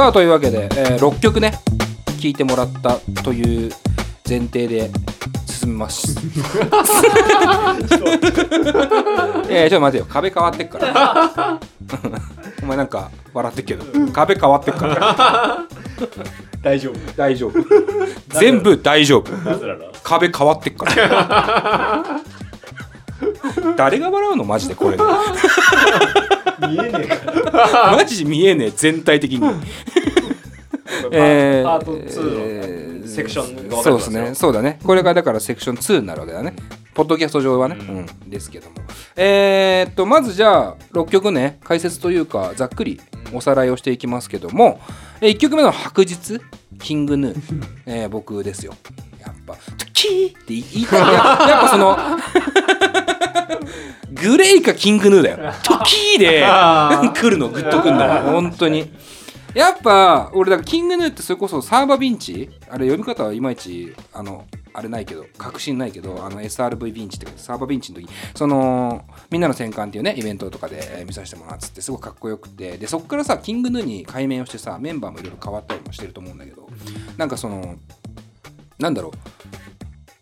さあというわけで、6曲ね聴いてもらったという前提で進みますちょっと待てよ、壁変わってっからお前なんか笑ってっけど、壁変わってっから大丈夫全部大丈夫、壁変わってっから誰が笑うのマジでこれで見えねえからマジ見えねえ全体的にパート2のセクションが分かりますよ。そうですね、そうだね、これがだからセクション2になるわけだね、ポッドキャスト上はね、うん、ですけども、まずじゃあ6曲ね解説というかざっくりおさらいをしていきますけども、1曲目の白日キングヌー、僕ですよ、やっぱキーって言いたい、やっぱそのグレイかキングヌーだよトキーで来るの、グッとくんだもん本当に。やっぱ俺だからキングヌーってそれこそサーバビンチ、あれ読み方はいまいちあれないけど確信ないけど、SRV ビンチってサーバビンチの時、そのみんなの戦艦っていうねイベントとかで見させてもらってってすごくかっこよくて、でそっからさキングヌーに改名をしてさ、メンバーもいろいろ変わったりもしてると思うんだけど、なんかそのなんだろ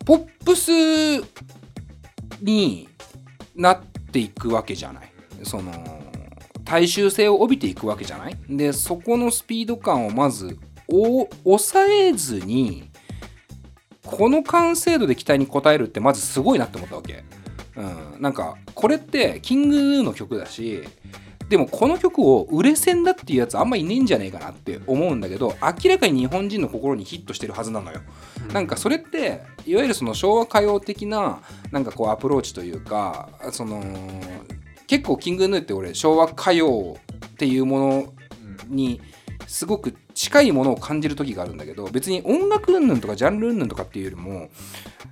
う、ポップスになっていくわけじゃない、その大衆性を帯びていくわけじゃない。でそこのスピード感をまず抑えずにこの完成度で期待に応えるってまずすごいなって思ったわけ、うん、なんかこれってキングヌーの曲だし、でもこの曲を売れ線だっていうやつあんまいねえんじゃねえかなって思うんだけど、明らかに日本人の心にヒットしてるはずなのよ、うん、なんかそれっていわゆるその昭和歌謡的ななんかこうアプローチというか、その結構キングヌーって俺昭和歌謡っていうものにすごく近いものを感じる時があるんだけど、別に音楽云々とかジャンル云々とかっていうよりも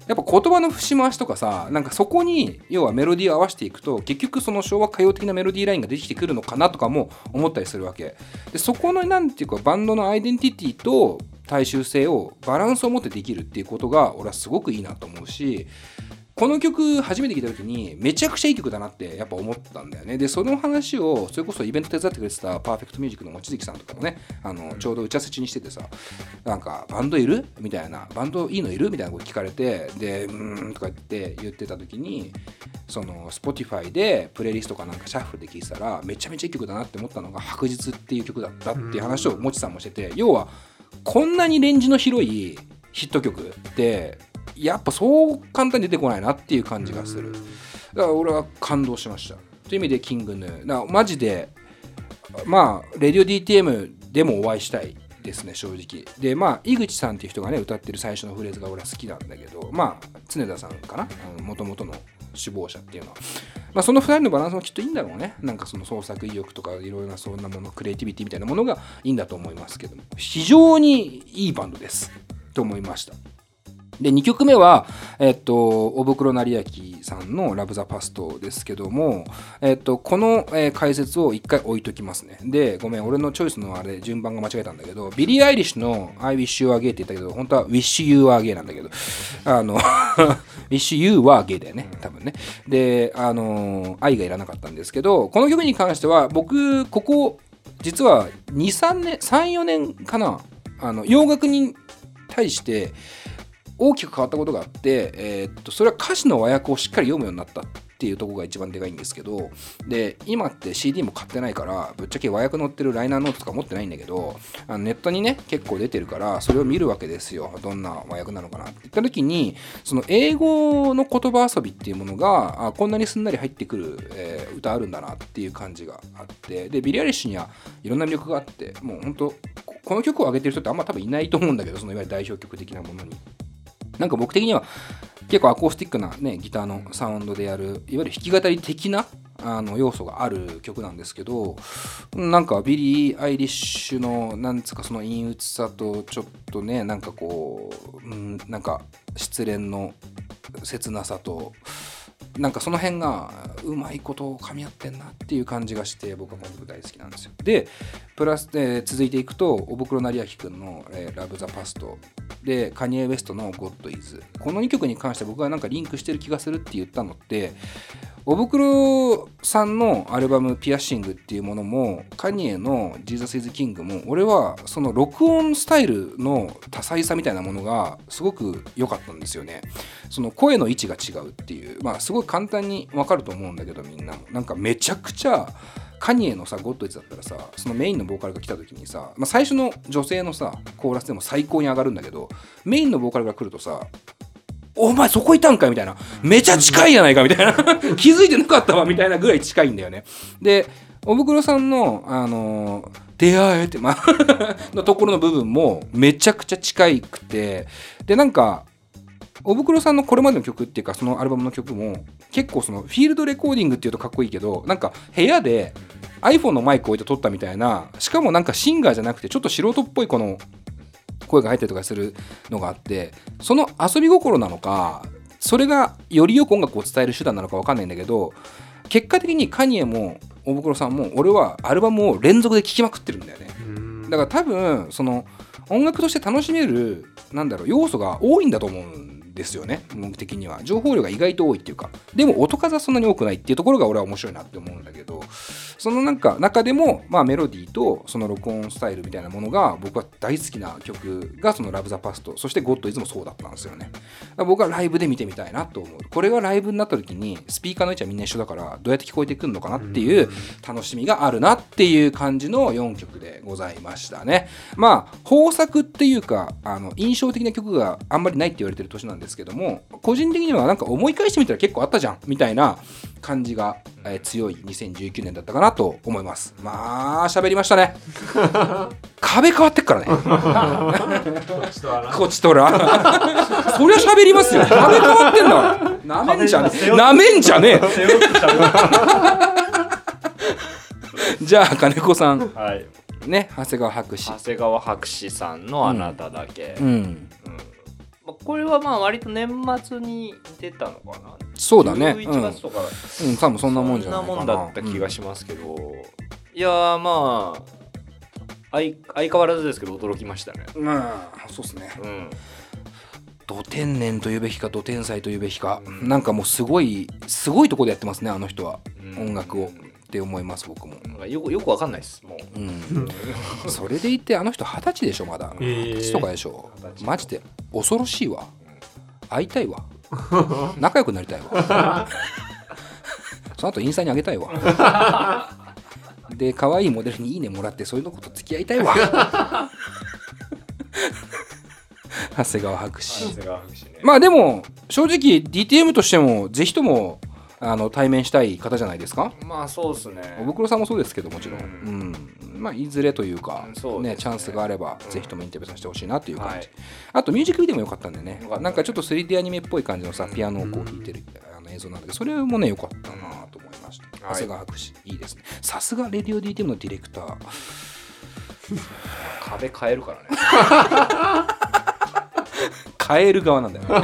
やっぱ言葉の節回しとかさ、なんかそこに要はメロディーを合わせていくと結局その昭和歌謡的なメロディーラインができてくるのかなとかも思ったりするわけで、そこのなんていうかバンドのアイデンティティと大衆性をバランスを持ってできるっていうことが俺はすごくいいなと思うし、この曲初めて聴いた時にめちゃくちゃいい曲だなってやっぱ思ったんだよね。でその話をそれこそイベント手伝ってくれてたパーフェクトミュージックの望月さんとかもね、ちょうど打ち合わせ中にしててさ、なんかバンドいるみたいな、バンドいいのいるみたいなこと聞かれて、でうーんとか言ってた時に、その Spotify でプレイリストかなんかシャッフルで聴いてたらめちゃめちゃいい曲だなって思ったのが白日っていう曲だったっていう話をもちさんもしてて、要はこんなにレンジの広いヒット曲ってやっぱそう簡単に出てこないなっていう感じがする。だから俺は感動しましたという意味でキングヌー、だからマジでまあレディオ DTM でもお会いしたいですね正直で、まあ井口さんっていう人がね歌ってる最初のフレーズが俺は好きなんだけど、まあ常田さんかな、元々の首謀者っていうのは、まあ、その2人のバランスもきっといいんだろうね。なんかその創作意欲とかいろいろなそんなもの、クリエイティビティみたいなものがいいんだと思いますけども、非常にいいバンドですと思いました。で2曲目は、おぶくろなりやきさんのラブザパストですけども、この、解説を一回置いときますね。でごめん俺のチョイスのあれ順番が間違えたんだけど、ビリー・アイリッシュの I wish you are gay って言ったけど本当は wish you are gay なんだけどwish you are gay だよね多分ね。で愛がいらなかったんですけど、この曲に関しては僕ここ実は 3、4年かな、洋楽に対して大きく変わったことがあって、それは歌詞の和訳をしっかり読むようになったっていうところが一番でかいんですけど、で今って CD も買ってないからぶっちゃけ和訳載ってるライナーノートとか持ってないんだけど、ネットにね結構出てるからそれを見るわけですよ、どんな和訳なのかなって言った時に、その英語の言葉遊びっていうものがこんなにすんなり入ってくる、歌あるんだなっていう感じがあって、でビリー・アイリッシュにはいろんな魅力があって、もうほんとこの曲を上げてる人ってあんま多分いないと思うんだけど、そのいわゆる代表曲的なものになんか僕的には結構アコースティックな、ね、ギターのサウンドでやるいわゆる弾き語り的な要素がある曲なんですけど、なんかビリー・アイリッシュのなんつうかその陰鬱さとちょっとねなんかこう、なんか失恋の切なさとなんかその辺がうまいことをかみ合ってんなっていう感じがして、僕はこの曲大好きなんですよ。でプラスで続いていくとおぶくろなりあきくんのラブザパストでカニエ・ウェストのゴッドイズ、この2曲に関して僕がなんかリンクしてる気がするって言ったのって、おぶくろさんのアルバムピアッシングっていうものもカニエのジーザスイズキングも俺はその録音スタイルの多彩さみたいなものがすごく良かったんですよね。その声の位置が違うっていう、まあすごい簡単に分かると思うんだけど、みんななんかめちゃくちゃカニエのさゴッドイズだったらさ、そのメインのボーカルが来た時にさ、まあ、最初の女性のさコーラスでも最高に上がるんだけど、メインのボーカルが来るとさ、お前そこいたんかみたいな、めちゃ近いじゃないかみたいな気づいてなかったわみたいなぐらい近いんだよね。でおぶくろさんの出会えって、まあのところの部分もめちゃくちゃ近くて、でなんかおぶくろさんのこれまでの曲っていうかそのアルバムの曲も結構そのフィールドレコーディングっていうとかっこいいけど、なんか部屋で iPhone のマイク置いて撮ったみたいな、しかもなんかシンガーじゃなくてちょっと素人っぽいこの声が入ったりとかするのがあって、その遊び心なのかそれがよりよく音楽を伝える手段なのか分かんないんだけど、結果的にカニエもおぶくろさんも俺はアルバムを連続で聴きまくってるんだよね。だから多分その音楽として楽しめるなんだろう要素が多いんだと思うんですよね。目的には情報量が意外と多いっていうか、でも音数はそんなに多くないっていうところが俺は面白いなって思うんだけど、そのなんか中でも、まあ、メロディーとその録音スタイルみたいなものが僕は大好きな曲がそのラブザパスト、そしてゴッドイズもそうだったんですよね。だから僕はライブで見てみたいなと思う。これがライブになった時にスピーカーの位置はみんな一緒だからどうやって聞こえてくるのかなっていう楽しみがあるなっていう感じの4曲でございましたね。まあ豊作っていうか印象的な曲があんまりないって言われてる年なんですけども、個人的にはなんか思い返してみたら結構あったじゃんみたいな感じが強い2019年だったかなと思います。まあ喋りましたね壁変わってっからねこちとらそりゃ喋りますよ。壁変わってんだなめんじゃねえなめんじゃねえじゃあ金子さん、はいね、長谷川博士さんのあなただけ、うんうん、これはまあ割と年末に出たのかな。そうだね、11月とか、うんうん、多分そんなもんじゃないかな、そんなもんだった気がしますけど、うん、いやーまあ相変わらずですけど驚きましたね。うん、そうっすね、うん、ど天然というべきかど天才というべきか、うん、なんかもうすごいとこでやってますねあの人は、うん、音楽をって思います。僕もよくわかんないですもう、うん、それでいてあの人20歳でしょ、まだ20歳とかでしょ、マジで恐ろしいわ。会いたいわ仲良くなりたいわその後インスタにあげたいわで可愛いモデルにいいねもらってそういうのこと付き合いたいわ長谷川博士、ね、まあでも正直 DTM としてもぜひとも対面したい方じゃないですか。まあそうですね、おぶくろさんもそうですけどもちろん、うんうん、まあいずれというか、そうですね、チャンスがあれば、うん、ぜひともインタビューさせてほしいなという感じ、はい、あとミュージックビデオも良かったんでね、なんかちょっと 3D アニメっぽい感じのさピアノをこう弾いてる、うん、映像なんだけど、それもね良かったなと思いました、うん、長谷川博士、はい、いいですね。さすがレディオ DTM のディレクター壁変えるからね変える側なんだよ、ね、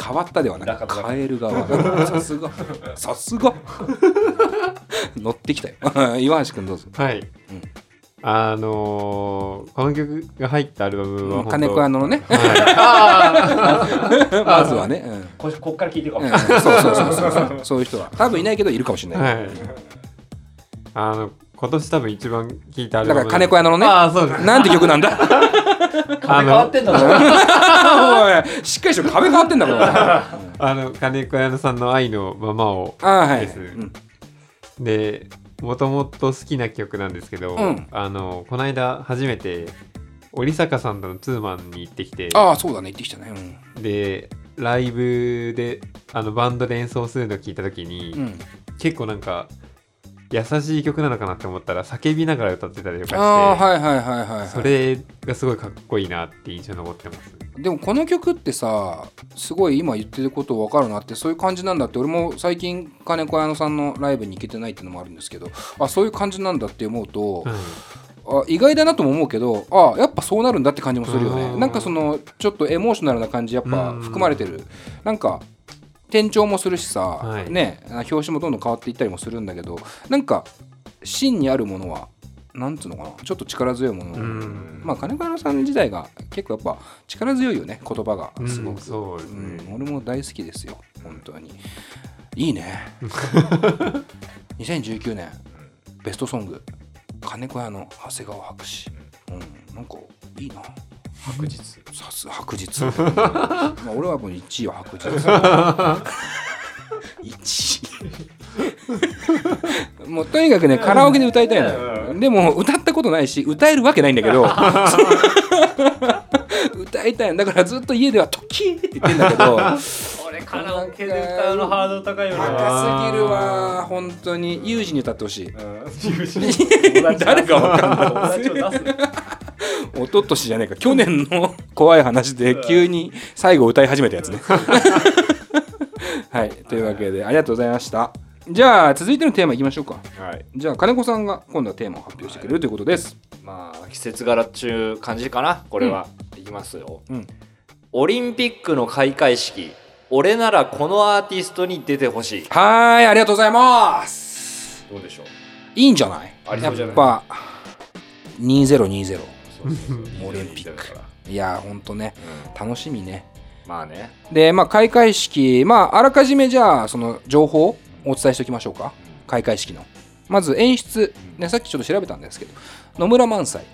変わったではなく変える側さすが乗ってきたよ岩橋くんどうぞ。はい、うん、この曲が入ったアルバムは本当金子屋のね、はい、まずはね、うん、こっから聴いてるかもしれない、うん、そうそういう人は多分いないけどいるかもしれない、はい、今年多分一番聴いたアルバムだから金子屋のね。ああそうです。なんて曲なんだ壁変わってんだろおいしっかりして壁変わってんだろ金子屋さんの愛のままをです、はいうん、でもともと好きな曲なんですけど、うん、この間初めて織坂さんとのツーマンに行ってきて、ああそうだね行ってきたね、うん、でライブでバンドで演奏するのを聞いた時に、うん、結構なんか優しい曲なのかなって思ったら叫びながら歌ってたりとかして、はいはいはいはい、それがすごいかっこいいなって印象に残ってます。でもこの曲ってさすごい今言ってること分かるなって、そういう感じなんだって。俺も最近金子彩乃さんのライブに行けてないっていうのもあるんですけど、あそういう感じなんだって思うと、うん、あ意外だなとも思うけど、あやっぱそうなるんだって感じもするよね。なんかそのちょっとエモーショナルな感じやっぱ含まれてる、なんか転調もするしさ、はいね、表紙もどんどん変わっていったりもするんだけど、なんか芯にあるものはなんつうのかな、ちょっと力強いもの、まあ金子さん自体が結構やっぱ力強いよね、言葉がすごく、うんそうですね、うん、俺も大好きですよ本当に。いいね2019年ベストソング金子屋の長谷川博士、うん、なんかいいな白日さす白日まあ俺はもう1位は白日1位もうとにかくねカラオケで歌いたいのよ。でも歌ったことないし歌えるわけないんだけど歌いたいんだからずっと家ではトキーって言ってんだけど俺カラオケで歌うのハードル高いよね。高すぎるわ本当に。ユージに歌ってほしい。誰かわかんない一昨年じゃねえか去年の怖い話で急に最後歌い始めたやつねはいというわけでありがとうございました。じゃあ続いてのテーマいきましょうか、はい、じゃあ金子さんが今度はテーマを発表してくれるということです、はい、まあ季節柄っちゅう感じかなこれは、うん、いきますよ、うん、オリンピックの開会式俺ならこのアーティストに出てほしい。はい、ありがとうございます。どうでしょう、いいんじゃない。ありそうじゃない。やっぱ2020オリンピックいやーほんとね、うん、楽しみね。まあねで、まあ、開会式、まあ、あらかじめじゃあその情報をお伝えしておきましょうか。開会式のまず演出、ね、さっきちょっと調べたんですけど野村萬斎、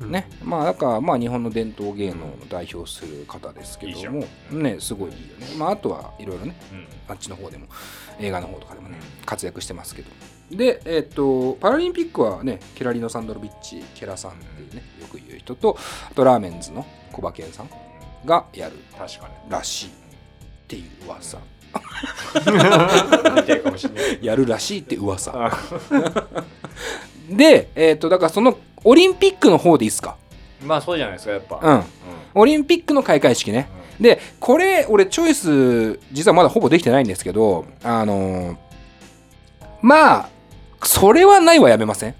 うんね、まあだからまあ日本の伝統芸能を代表する方ですけども、うん、ねすごいいいよね、まあ、あとはいろいろね、うん、あっちの方でも映画の方とかでもね活躍してますけど。で、パラリンピックはねケラリノ・サンドロビッチケラさんっていうねよく言う人とあとラーメンズの小馬健さんがやるらしいっていう噂やるらしいって噂で、だからそのオリンピックの方でいいっすか。まあそうじゃないですかやっぱ、うんうん、オリンピックの開会式ね、うん、でこれ俺チョイス実はまだほぼできてないんですけどまあそれはないはやめません。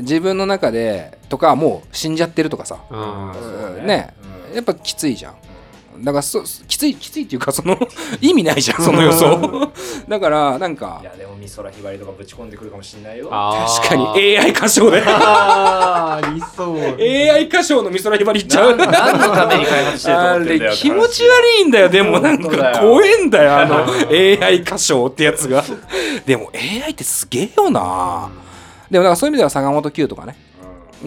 自分の中でとかもう死んじゃってるとかさ、うん、ね、うん、やっぱきついじゃん、うん、だからきついっていうかその意味ないじゃんその予想だからなんかいやでも美空ひばりとかぶち込んでくるかもしれないよ。確かに AI 歌唱であ理想AI 歌唱の美空ひばりいっちゃう何のために開発してると思ってんだよ。気持ち悪いんだよ。でもなんか怖えんだよあの AI 歌唱ってやつがでも AI ってすげえよな、うんでもなんかそういう意味では坂本九とか ね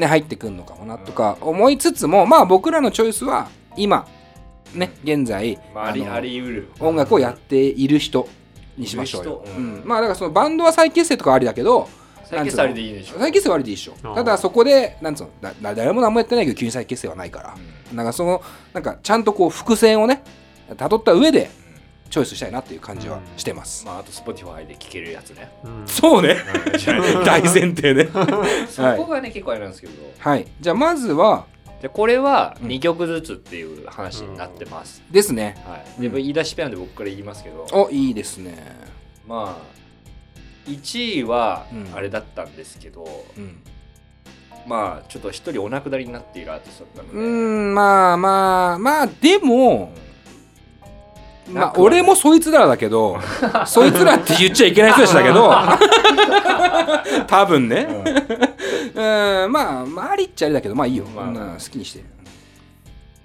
入ってくるのかもなとか思いつつもまあ僕らのチョイスは今ね現在音楽をやっている人にしましょうよ、うん、まあだからそのバンドは再結成とかありだけど再結成ありでいいでしょ。再結成はありでいいでしょ。ただそこでなんつうの誰も何もやってないけど急に再結成はないから、うん、なんかそのなんかちゃんとこう伏線をね辿った上でチョイスしたいなっていう感じはしてます、うんまあ、あと Spotify で聴けるやつね、うん、そうね大前提ねそこがね、はい、結構あれなんですけど、はい、じゃあまずはでこれは2曲ずつっていう話になってます、うん、ですね、はい、で言い出しペアなんで僕から言いますけど、うん、おいいですね。まあ1位はあれだったんですけど、うんうんまあちょっと一人お亡くなりになっているアーティストだったのでうんまあまあまあでも、うんまあ、俺もそいつらだけどそいつらって言っちゃいけない人でしたけど多分ね、うん、うんまあ、まあありっちゃありだけどまあいいよ、まあまあ、好きにして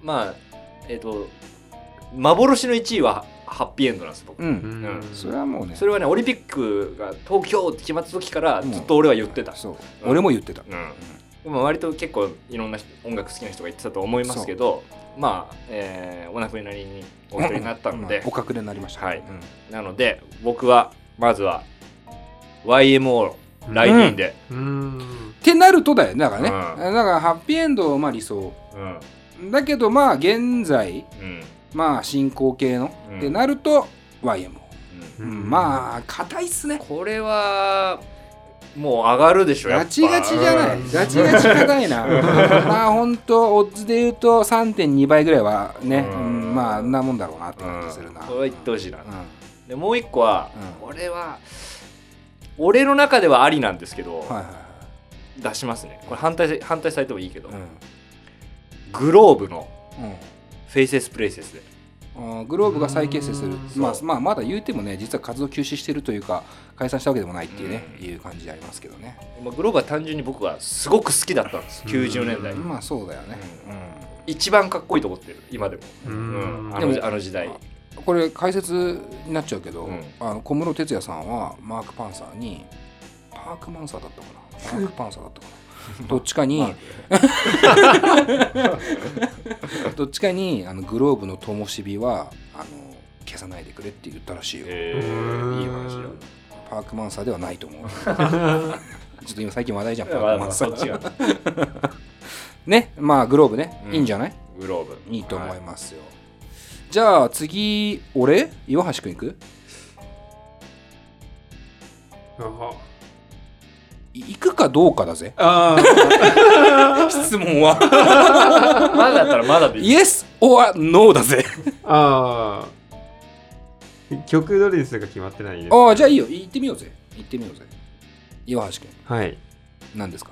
まあ幻の1位はハッピーエンドなんです僕、うんうん、それはもうねそれはねオリンピックが東京って決まった時からずっと俺は言ってた、うんそううん、俺も言ってた、うんうん、割と結構いろんな音楽好きな人が言ってたと思いますけどまあお亡くなりにお亡くなりになったのでお隠れになりました、ねはいうん、なので僕はまずは YMO 来年で、うん、ってなるとだよねだからね、うん、だからハッピーエンドまあ理想、うん、だけどまあ現在、うん、まあ進行形の、うん、ってなると YMO、うんうん、まあ硬いっすねこれは。もう上がるでしょやっぱガチガチじゃない、うん、ガチガチ硬いなまあほんとオッズで言うと 3.2 倍ぐらいはね、うんうん、まああんなもんだろうなって感じするな、うん、これは言ってほしいな、うん、でもう一個は、うん、俺の中ではありなんですけど、うんはいはい、出しますねこれ反対されてもいいけど、うん、グローブのフェイセスプレイセスでグローブが再結成する、まあ、まだ言うてもね実は活動休止してるというか解散したわけでもないっていうね、うん、いう感じでありますけどね、まあ、グローブは単純に僕はすごく好きだったんです90年代まあそうだよね、うん、一番かっこいいと思ってる今でも、うんうん、あの時代これ解説になっちゃうけど、うん、あの小室哲哉さんはマークパンサーにパークマンサーだったかなマークパンサーだったかなどっちかにどっちかにあのグローブの灯火はあの消さないでくれって言ったらしいよ、いい話だ。パークマンサーではないと思うちょっと今最近話題じゃんパークマンサーね、まあグローブね、うん、いいんじゃないグローブいいと思いますよ、はい、じゃあ次俺岩橋くんいく行くかどうかだぜあ質問はまだだったらまだでいい Yes or No だぜあ曲どれにするか決まってないです、ね、あじゃあいいよ行ってみようぜ行ってみようぜ岩橋くんはい何ですか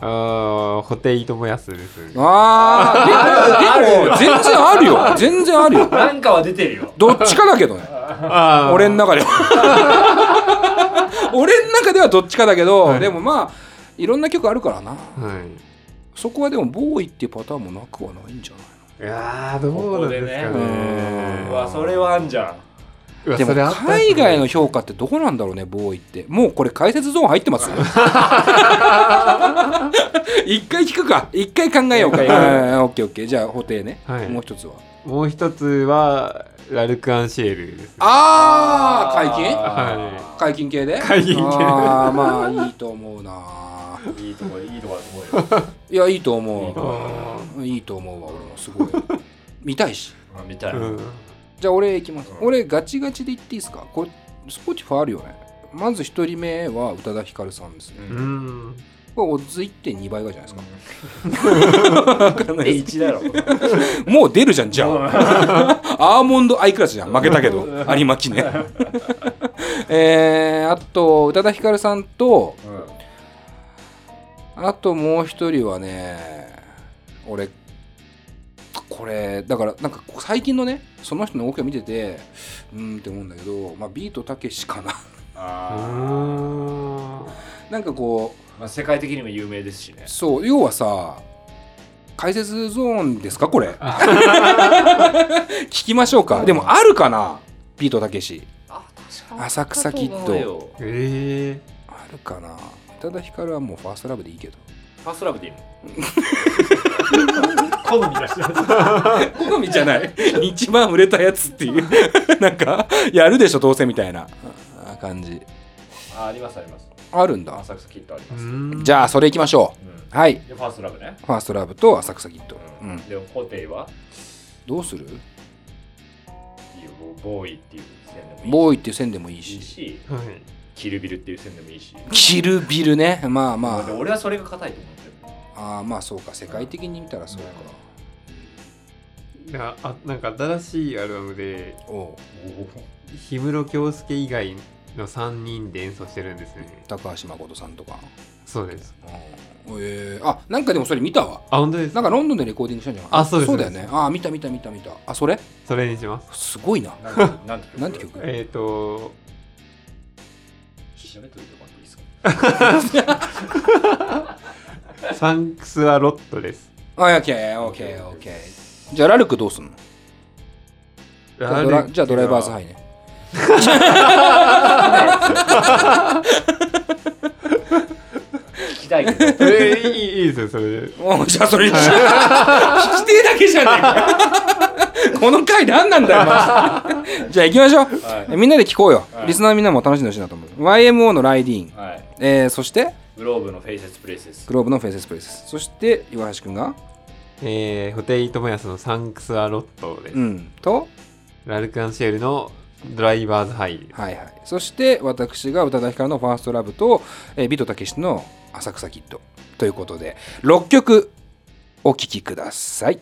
ああ、ホテイトモヤスです。ああ、でも全然あるよ。全然あるよ。なんかは出てるよ。どっちかだけどね。俺の中では。俺の中ではどっちかだけど、はい、でもまあいろんな曲あるからな。はい、そこはでもボーイっていうパターンもなくはないんじゃないの。いやどうなんですかね。ここでね。うわそれはあんじゃん。でも海外の評価ってどこなんだろうねボーイってもうこれ解説ゾーン入ってます一回聞くか一回考えようかオッケーオッケーじゃあ補定ね、はい、もう一つはラルクアンシエルです、ね、あー解禁、はい、解禁系で解禁系あまあいいと思うないいとこいいとこだと思うよいやいいと思ういいと思うわ俺もすごい見たいし見たい、うんじゃあ俺行きます、うん、俺ガチガチで言っていいですかこれスポーティファあるよねまず1人目は宇多田ヒカルさんですねうんこれオッズ 1.2 倍ぐらいじゃないですか、うん、分かんないです1だろもう出るじゃんじゃあアーモンドアイクラスじゃん負けたけど有馬記念あと宇多田ヒカルさんと、うん、あともう1人はね俺これだからなんか最近のねその人の動きを見ててって思うんだけど、まあ、ビートたけしかなあなんかこう、まあ、世界的にも有名ですしねそう要はさ解説ゾーンですかこれ聞きましょうかでもあるかなビートたけし浅草キッドあるかな宇多田ヒカルはもうファーストラブでいいけどファーストラブでいいの好みだし好みじゃない一番売れたやつっていうなんかやるでしょどうせみたいな感じ ありますありますあるんだ浅草キッドありますじゃあそれいきましょう、うん、はいでファーストラブねファーストラブと浅草キッド、うんうん、でもホテイはどうするボーイっていう線でもいいしボーイっていう線でもいいし、はい、キルビルっていう線でもいいしキルビルねまあまあ俺はそれが硬いと思ってるあまあそうか世界的に見たらそうか、うん、なんか新しいアルバムで氷室京介以外の3人で演奏してるんですね高橋誠さんとかそうですあなんかでもそれ見たわあ本当ですなんかロンドンでレコーディングしたんじゃないあそうですそうだよねあ見た見た見た見たあそれにしますすごいななんて曲調べといてもらっていいですかサンクスはロットです。オッケー。じゃあラルクどうすんの？じゃあドライバーズハイね。聞きたいけど。いいですよそれで。じゃあそれ聞きてえだけじゃねえか。この回何なんだよマジで。じゃあ行きましょう、はい。みんなで聞こうよ。はい、リスナーみんなも楽しんでほしいなと思う。YMO のライディーン。はい、そして。グローブのフェイセスプレイセスグローブのフェイセスプレイセスそして岩橋くんがホテイトモヤスのサンクスアロットです、うん、とラルクアンシエルのドライバーズハイはいはいそして私が宇多田ヒカルのファーストラブと、ビートたけしの浅草キッドということで6曲お聴きください。